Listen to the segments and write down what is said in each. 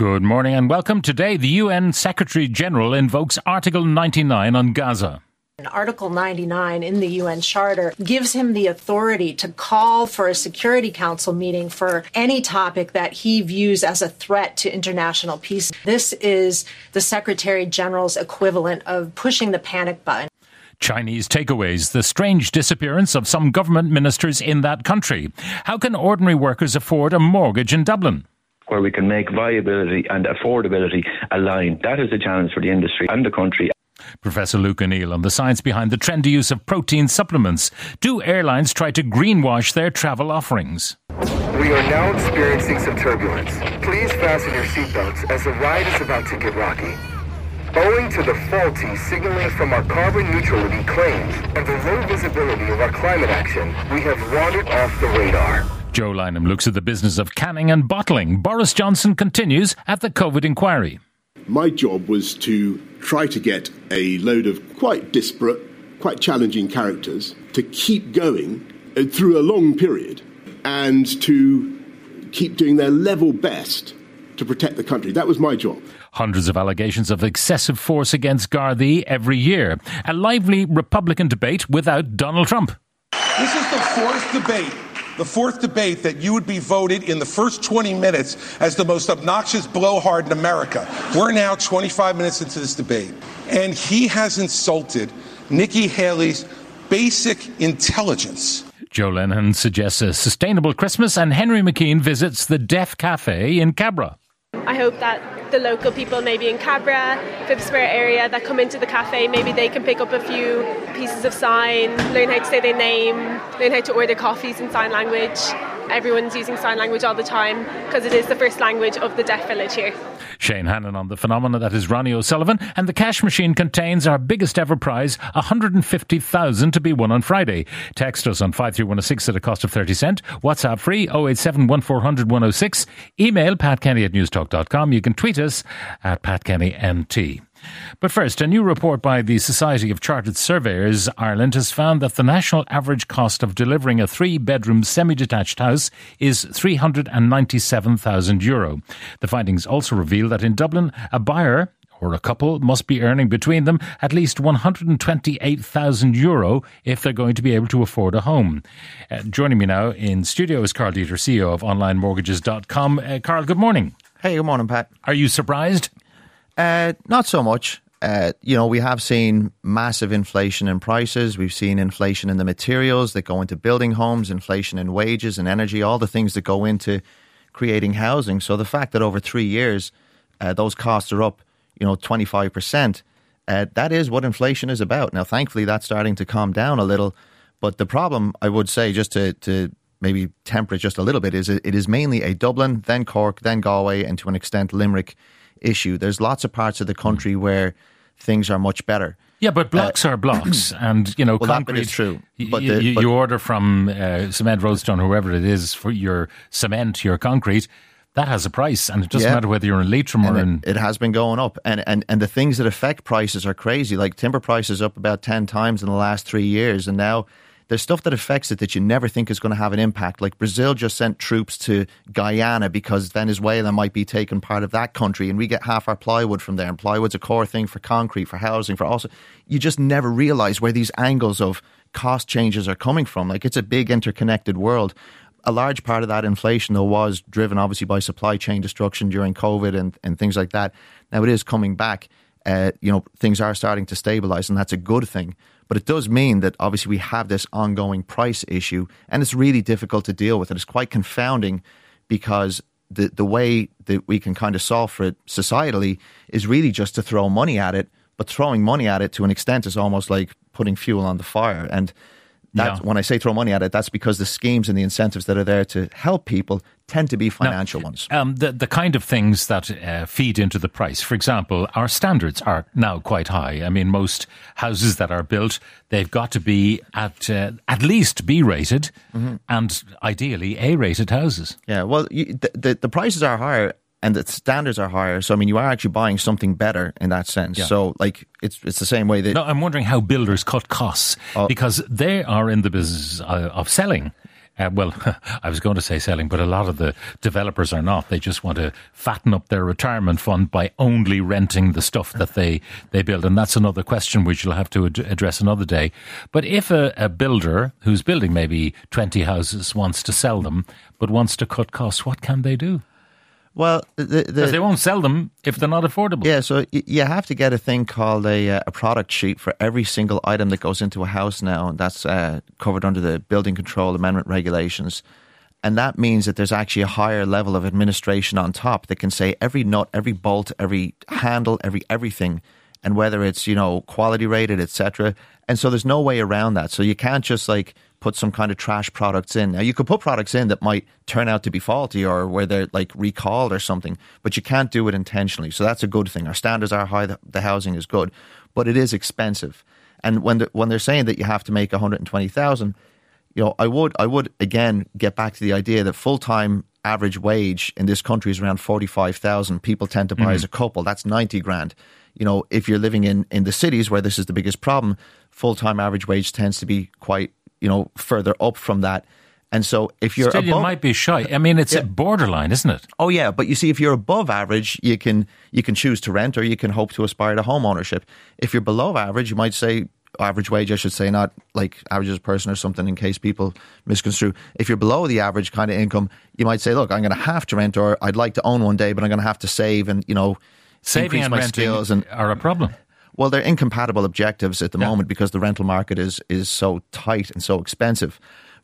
Good morning and welcome. Today, the UN Secretary-General invokes Article 99 on Gaza. Article 99 in the UN Charter gives him the authority to call for a Security Council meeting for any topic that he views as a threat to international peace. This is the Secretary-General's equivalent of pushing the panic button. Chinese takeaways, the strange disappearance of some government ministers in that country. How can ordinary workers afford a mortgage in Dublin? Where we can make viability and affordability align. That is a challenge for the industry and the country. Professor Luke O'Neill on the science behind the trendy use of protein supplements. Do airlines try to greenwash their travel offerings? We are now experiencing some turbulence. Please fasten your seatbelts as the ride is about to get rocky. Owing to the faulty signaling from our carbon neutrality claims and the low visibility of our climate action, we have wandered off the radar. Joe Lynham looks at the business of canning and bottling. Boris Johnson continues at the COVID inquiry. My job was to try to get a load of quite disparate, quite challenging characters to keep going through a long period and to keep doing their level best to protect the country. That was my job. Hundreds of allegations of excessive force against Gardaí every year. A lively Republican debate without Donald Trump. This is the fourth debate that you would be voted in the first 20 minutes as the most obnoxious blowhard in America. We're now 25 minutes into this debate, and he has insulted Nikki Haley's basic intelligence. Joe Lennon suggests a sustainable Christmas, and Henry McKean visits the Deaf Cafe in Cabra. I hope that the local people maybe in Cabra, Phibsphere area that come into the cafe, maybe they can pick up a few pieces of sign, learn how to say their name, learn how to order coffees in sign language. Everyone's using sign language all the time because it is the first language of the deaf village here. Shane Hannan on the phenomena that is Ronnie O'Sullivan, and the cash machine contains our biggest ever prize, $150,000 to be won on Friday. Text us on 53106 at a cost of 30 cents. WhatsApp free 087 1400 106. Email patkenny@newstalk.com. You can tweet us at patkennynt. But first, a new report by the Society of Chartered Surveyors Ireland has found that the national average cost of delivering a three-bedroom semi-detached house is €397,000. The findings also reveal that in Dublin, a buyer or a couple must be earning between them at least €128,000 if they're going to be able to afford a home. Joining me now in studio is Karl Deeter, CEO of OnlineMortgages.com. Karl, good morning. Hey, good morning, Pat. Are you surprised? Not so much. We have seen massive inflation in prices. We've seen inflation in the materials that go into building homes, inflation in wages and energy, all the things that go into creating housing. So the fact that over 3 years, those costs are up, 25%, that is what inflation is about. Now, thankfully, that's starting to calm down a little. But the problem, I would say, just to maybe temper it just a little bit, is it is mainly a Dublin, then Cork, then Galway, and to an extent Limerick issue. There's lots of parts of the country where things are much better. Yeah, but blocks are blocks, and concrete that is true. But you order from Cement Roadstone, whoever it is, for your cement, your concrete. That has a price, and it doesn't matter whether you're in Leitrim or in... It has been going up, and the things that affect prices are crazy. Like timber prices up about 10 times in the last 3 years, and now there's stuff that affects it that you never think is going to have an impact. Like Brazil just sent troops to Guyana because Venezuela might be taking part of that country, and we get half our plywood from there. And plywood's a core thing for concrete, for housing, for also... You just never realize where these angles of cost changes are coming from. Like, it's a big interconnected world. A large part of that inflation, though, was driven obviously by supply chain destruction during COVID and things like that. Now it is coming back. Things are starting to stabilize, and that's a good thing. But it does mean that obviously we have this ongoing price issue, and it's really difficult to deal with. And it's quite confounding because the way that we can kind of solve for it societally is really just to throw money at it. But throwing money at it to an extent is almost like putting fuel on the fire. And that, when I say throw money at it, that's because the schemes and the incentives that are there to help people tend to be financial ones. The kind of things that feed into the price. For example, our standards are now quite high. I mean, most houses that are built, they've got to be at least B-rated and ideally A-rated houses. Yeah, well, the prices are higher and the standards are higher. So, I mean, you are actually buying something better in that sense. Yeah. So, like, it's the same way that... No, I'm wondering how builders cut costs because they are in the business of selling. well, I was going to say selling, but a lot of the developers are not. They just want to fatten up their retirement fund by only renting the stuff that they build. And that's another question which you'll have to address another day. But if a builder who's building maybe 20 houses wants to sell them, but wants to cut costs, what can they do? Well, because they won't sell them if they're not affordable. Yeah, so you have to get a thing called a product sheet for every single item that goes into a house now, and that's covered under the Building Control Amendment regulations. And that means that there's actually a higher level of administration on top that can say every nut, every bolt, every handle, everything, and whether it's, you know, quality rated, etc. And so there's no way around that. So you can't just like put some kind of trash products in. Now, you could put products in that might turn out to be faulty or where they're like recalled or something, but you can't do it intentionally. So that's a good thing. Our standards are high, the housing is good, but it is expensive. And when they're saying that you have to make 120,000, you know, I would again get back to the idea that full-time average wage in this country is around 45,000. People tend to buy as a couple. That's 90 grand. You know, if you're living in the cities where this is the biggest problem, full-time average wage tends to be quite, you know, further up from that. And so if you're above, you might be shy. I mean, it's a borderline, isn't it? Oh yeah, but you see, if you're above average, you can choose to rent or you can hope to aspire to home ownership. If you're below average, you might say average wage, I should say, not like average as a person or something in case people misconstrue. If you're below the average kind of income, you might say, look, I'm going to have to rent, or I'd like to own one day, but I'm going to have to save and, you know, saving and renting are a problem. Well, they're incompatible objectives at the moment because the rental market is so tight and so expensive.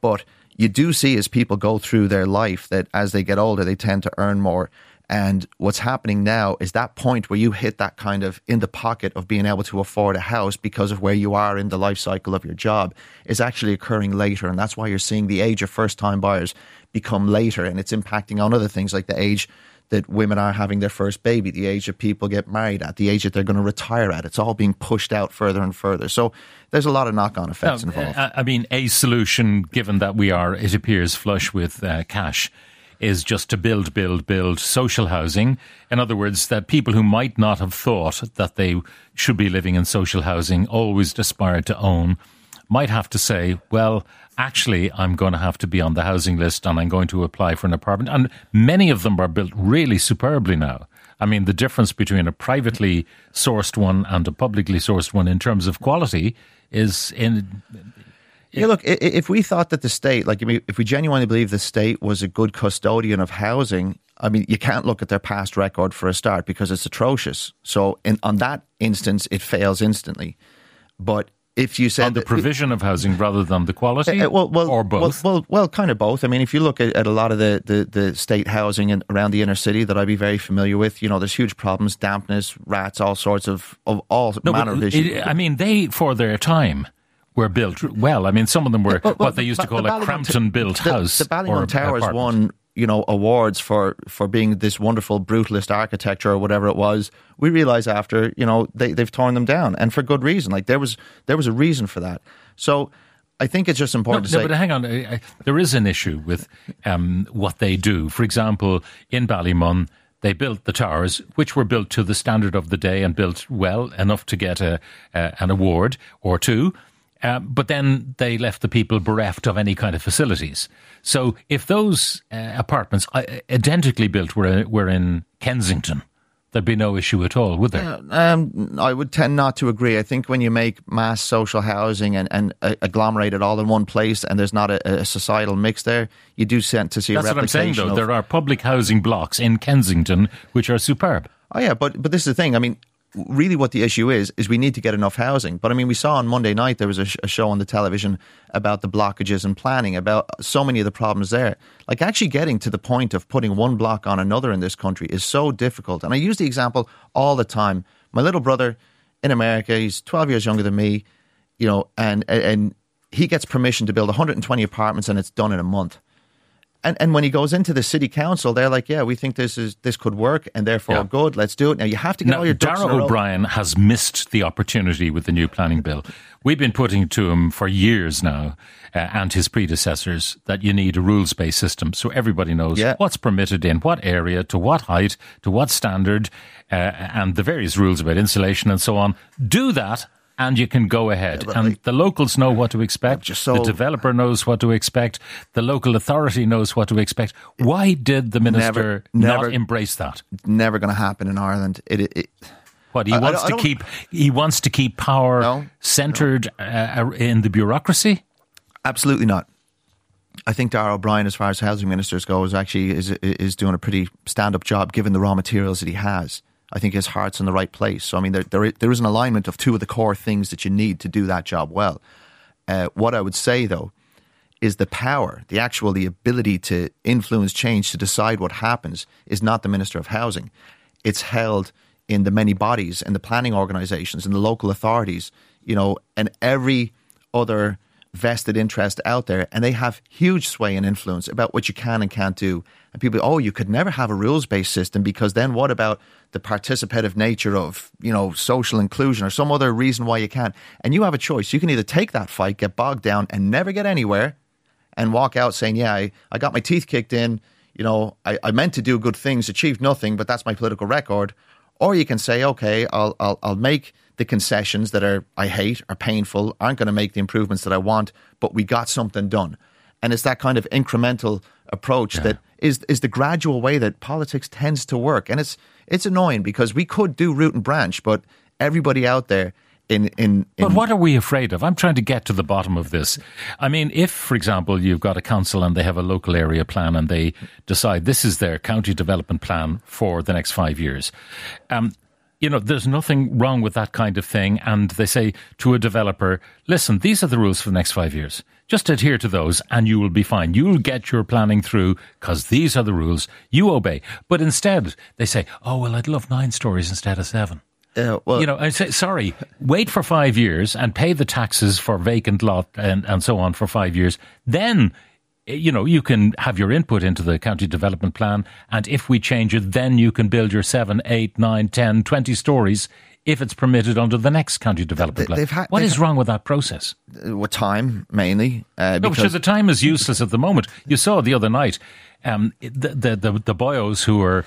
But you do see as people go through their life that as they get older, they tend to earn more. And what's happening now is that point where you hit that kind of in the pocket of being able to afford a house because of where you are in the life cycle of your job is actually occurring later. And that's why you're seeing the age of first-time buyers become later. And it's impacting on other things like the age that women are having their first baby, the age that people get married at, the age that they're going to retire at. It's all being pushed out further and further. So there's a lot of knock-on effects involved. I mean, a solution, given that we are, it appears, flush with cash, is just to build social housing. In other words, that people who might not have thought that they should be living in social housing, always aspired to own, might have to say, well, actually, I'm going to have to be on the housing list and I'm going to apply for an apartment. And many of them are built really superbly now. I mean, the difference between a privately sourced one and a publicly sourced one in terms of quality is in... Yeah, look, if we thought that the state, like, I mean, if we genuinely believe the state was a good custodian of housing, I mean, you can't look at their past record for a start because it's atrocious. So on that instance, it fails instantly. But if you said on the provision of housing rather than the quality, or both? Well, kind of both. I mean, if you look at a lot of the state housing around the inner city that I'd be very familiar with, you know, there's huge problems, dampness, rats, all sorts of all manner of issues. I mean, they, for their time, were built well. I mean, some of them were what they used to call a Crampton-built house. The Ballymun Towers won, you know, awards for being this wonderful brutalist architecture or whatever it was. We realize after, you know, they've torn them down, and for good reason. Like there was a reason for that. So I think it's just important to say. But hang on, there is an issue with what they do. For example, in Ballymun, they built the towers, which were built to the standard of the day and built well enough to get an award or two. But then they left the people bereft of any kind of facilities. So if those apartments identically built were in Kensington, there'd be no issue at all, would there? I would tend not to agree. I think when you make mass social housing and agglomerate it all in one place and there's not a societal mix there, you do tend to see a replication. That's what I'm saying, though. There are public housing blocks in Kensington which are superb. Oh, yeah, but this is the thing. I mean, really what the issue is we need to get enough housing. But I mean, we saw on Monday night there was a show on the television about the blockages and planning, about so many of the problems there. Like actually getting to the point of putting one block on another in this country is so difficult. And I use the example all the time. My little brother in America, he's 12 years younger than me, you know, and he gets permission to build 120 apartments and it's done in a month. And when he goes into the city council, they're like, yeah, we think this could work and therefore good, let's do it. Now, you have to get all your ducks in a row. Darragh O'Brien has missed the opportunity with the new planning bill. We've been putting to him for years now, and his predecessors, that you need a rules-based system so everybody knows what's permitted in what area, to what height, to what standard, and the various rules about insulation and so on. Do that and you can go ahead. Yeah, and the locals know what to expect. The developer knows what to expect. The local authority knows what to expect. Why did the minister not embrace that? Never going to happen in Ireland. He wants to keep power centred in the bureaucracy? Absolutely not. I think Darragh O'Brien, as far as housing ministers goes, actually is doing a pretty stand-up job given the raw materials that he has. I think his heart's in the right place. So, I mean, there is an alignment of two of the core things that you need to do that job well. What I would say, though, is the power, the ability to influence change, to decide what happens, is not the Minister of Housing. It's held in the many bodies and the planning organisations and the local authorities, and every other vested interest out there, and they have huge sway and influence about what you can and can't do. And people, you could never have a rules-based system because then what about the participative nature of, social inclusion or some other reason why you can't? And you have a choice. You can either take that fight, get bogged down and never get anywhere and walk out saying, yeah, I got my teeth kicked in, I meant to do good things, achieved nothing, but that's my political record. Or you can say, okay, I'll make the concessions that I hate, are painful, aren't going to make the improvements that I want, but we got something done. And it's that kind of incremental approach that is the gradual way that politics tends to work. And it's annoying because we could do root and branch, but everybody out there But what are we afraid of? I'm trying to get to the bottom of this. I mean, if, for example, you've got a council and they have a local area plan and they decide this is their county development plan for the next 5 years, there's nothing wrong with that kind of thing. And they say to a developer, listen, these are the rules for the next 5 years. Just adhere to those and you will be fine. You'll get your planning through because these are the rules. You obey. But instead, they say, I'd love 9 stories instead of 7. I say, sorry, wait for 5 years and pay the taxes for vacant lot and so on for 5 years. Then, you can have your input into the county development plan. And if we change it, then you can build your 7, 8, 9, 10, 20 stories if it's permitted under the next county development plan. What is wrong with that process? Time, mainly. Because the time is useless at the moment. You saw the other night the boyos who are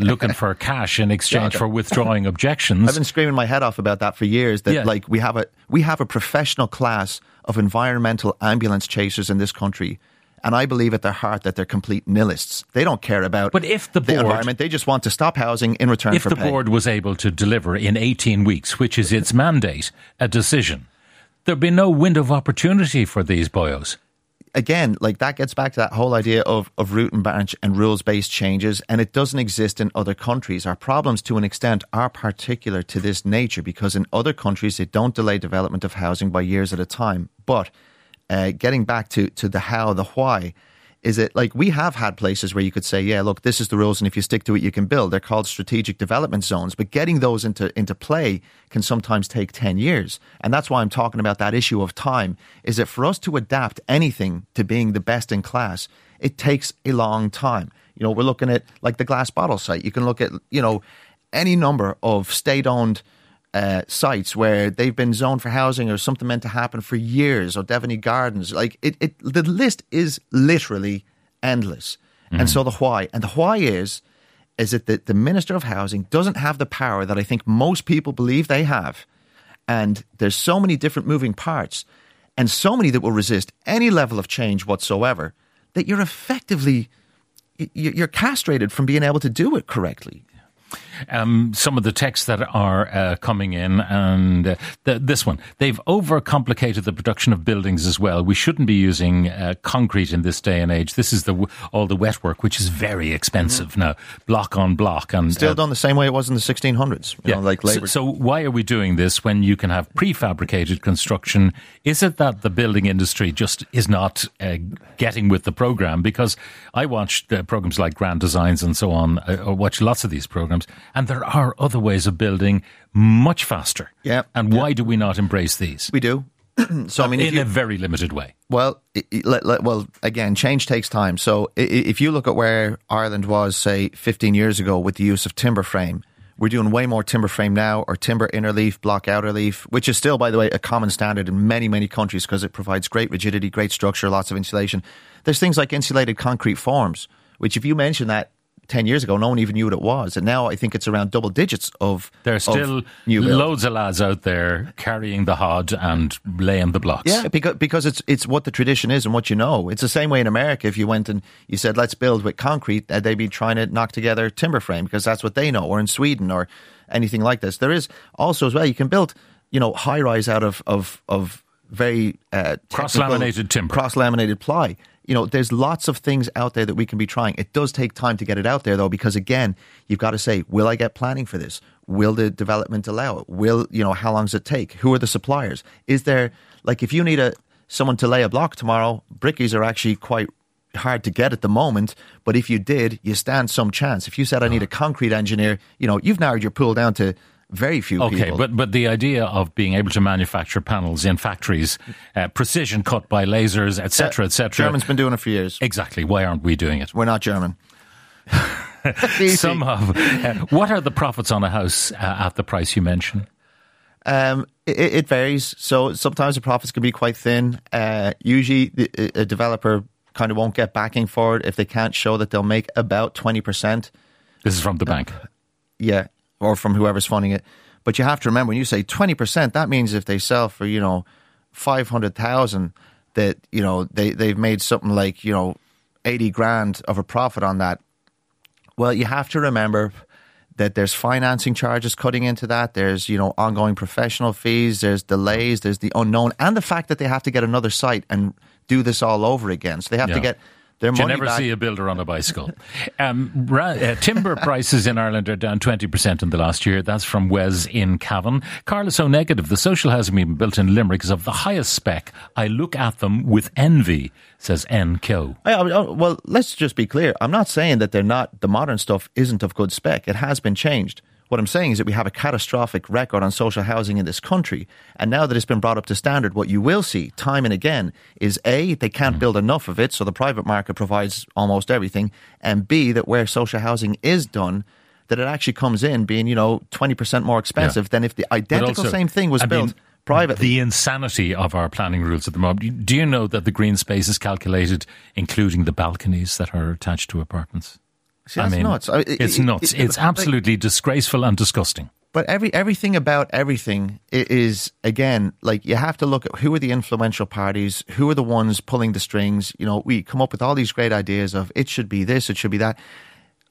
looking for cash in exchange for withdrawing objections. I've been screaming my head off about that for years. We have a professional class of environmental ambulance chasers in this country. And I believe at their heart that they're complete nihilists. They don't care about the environment. They just want to stop housing in return for pay. If the board was able to deliver in 18 weeks, which is its mandate, a decision, there'd be no window of opportunity for these boyos. Again, that gets back to that whole idea of root and branch and rules-based changes, and it doesn't exist in other countries. Our problems, to an extent, are particular to this nature because in other countries they don't delay development of housing by years at a time. But getting back to the how, the why, is it we have had places where you could say, this is the rules and if you stick to it, you can build. They're called strategic development zones. But getting those into play can sometimes take 10 years. And that's why I'm talking about that issue of time, is that for us to adapt anything to being the best in class, it takes a long time. We're looking at the Glass Bottle site. You can look at, any number of state-owned sites where they've been zoned for housing or something meant to happen for years, or Devaney Gardens. The list is literally endless. Mm-hmm. And so the why. And the why is that the Minister of Housing doesn't have the power that I think most people believe they have. And there's so many different moving parts and so many that will resist any level of change whatsoever that you're effectively, you're castrated from being able to do it correctly. Some of the texts that are coming in, and this one, they've overcomplicated the production of buildings as well. We shouldn't be using concrete in this day and age. This is all the wet work, which is very expensive now, block on block, and still done the same way it was in the 1600s. So why are we doing this when you can have prefabricated construction? Is it that the building industry just is not getting with the program? Because I watched programs like Grand Designs and so on. I watch lots of these programs. And there are other ways of building much faster. Yeah. And why do we not embrace these? We do. So in a very limited way. Well, again, change takes time. So if you look at where Ireland was, say, 15 years ago with the use of timber frame, we're doing way more timber frame now, or timber inner leaf, block outer leaf, which is still, by the way, a common standard in many, many countries because it provides great rigidity, great structure, lots of insulation. There's things like insulated concrete forms, which if you mention that 10 years ago, no one even knew what it was. And now I think it's around double digits of There's still of new loads of lads out there carrying the hod and laying the blocks. Yeah, because it's what the tradition is and what you know. It's the same way in America. If you went and you said, let's build with concrete, they'd be trying to knock together timber frame because that's what they know, or in Sweden or anything like this. There is also as well, you can build, you know, high-rise out of very cross-laminated timber. Cross-laminated ply. You know, there's lots of things out there that we can be trying. It does take time to get it out there, though, because, again, you've got to say, will I get planning for this? Will the development allow it? Will, you know, how long does it take? Who are the suppliers? Is there, like, if you need someone to lay a block tomorrow, brickies are actually quite hard to get at the moment, but if you did, you stand some chance. If you said, I need a concrete engineer, you know, you've narrowed your pool down to very few people. Okay, but the idea of being able to manufacture panels in factories, precision cut by lasers, etc., etc. German's been doing it for years. Exactly. Why aren't we doing it? We're not German. Somehow. What are the profits on a house at the price you mentioned? It varies. So sometimes the profits can be quite thin. Usually a developer kind of won't get backing for it if they can't show that they'll make about 20%. This is from the bank? Yeah, or from whoever's funding it. But you have to remember, when you say 20%, that means if they sell for, you know, 500,000, that, you know, they've made something like, you know, 80 grand of a profit on that. Well, you have to remember that there's financing charges cutting into that. There's, you know, ongoing professional fees. There's delays. There's the unknown. And the fact that they have to get another site and do this all over again. So they have to get their money back. You never see a builder on a bicycle. Timber prices in Ireland are down 20% in the last year. That's from Wes in Cavan. Carl is so negative. The social housing being built in Limerick is of the highest spec. I look at them with envy, says N. Kill. Well, let's just be clear. I'm not saying that they're not, the modern stuff isn't of good spec. It has been changed. What I'm saying is that we have a catastrophic record on social housing in this country. And now that it's been brought up to standard, what you will see time and again is A, they can't build enough of it, so the private market provides almost everything. And B, that where social housing is done, that it actually comes in being, you know, 20% more expensive than if the identical same thing was built privately. The insanity of our planning rules at the moment. Do you know that the green space is calculated including the balconies that are attached to apartments? See, that's nuts. It's nuts. It's absolutely disgraceful and disgusting. But everything about everything is, again, like, you have to look at who are the influential parties, who are the ones pulling the strings. You know, we come up with all these great ideas of it should be this, it should be that.